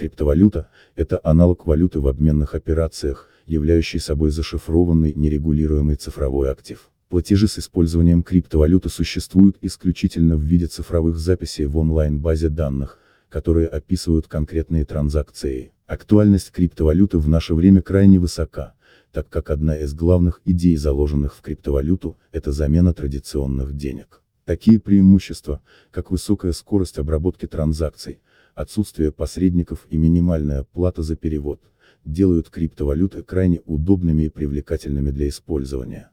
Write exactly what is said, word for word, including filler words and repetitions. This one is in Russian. Криптовалюта – это аналог валюты в обменных операциях, являющий собой зашифрованный, нерегулируемый цифровой актив. Платежи с использованием криптовалюты существуют исключительно в виде цифровых записей в онлайн-базе данных, которые описывают конкретные транзакции. Актуальность криптовалюты в наше время крайне высока, так как одна из главных идей, заложенных в криптовалюту, это замена традиционных денег. Такие преимущества, как высокая скорость обработки транзакций, отсутствие посредников и минимальная плата за перевод, делают криптовалюты крайне удобными и привлекательными для использования.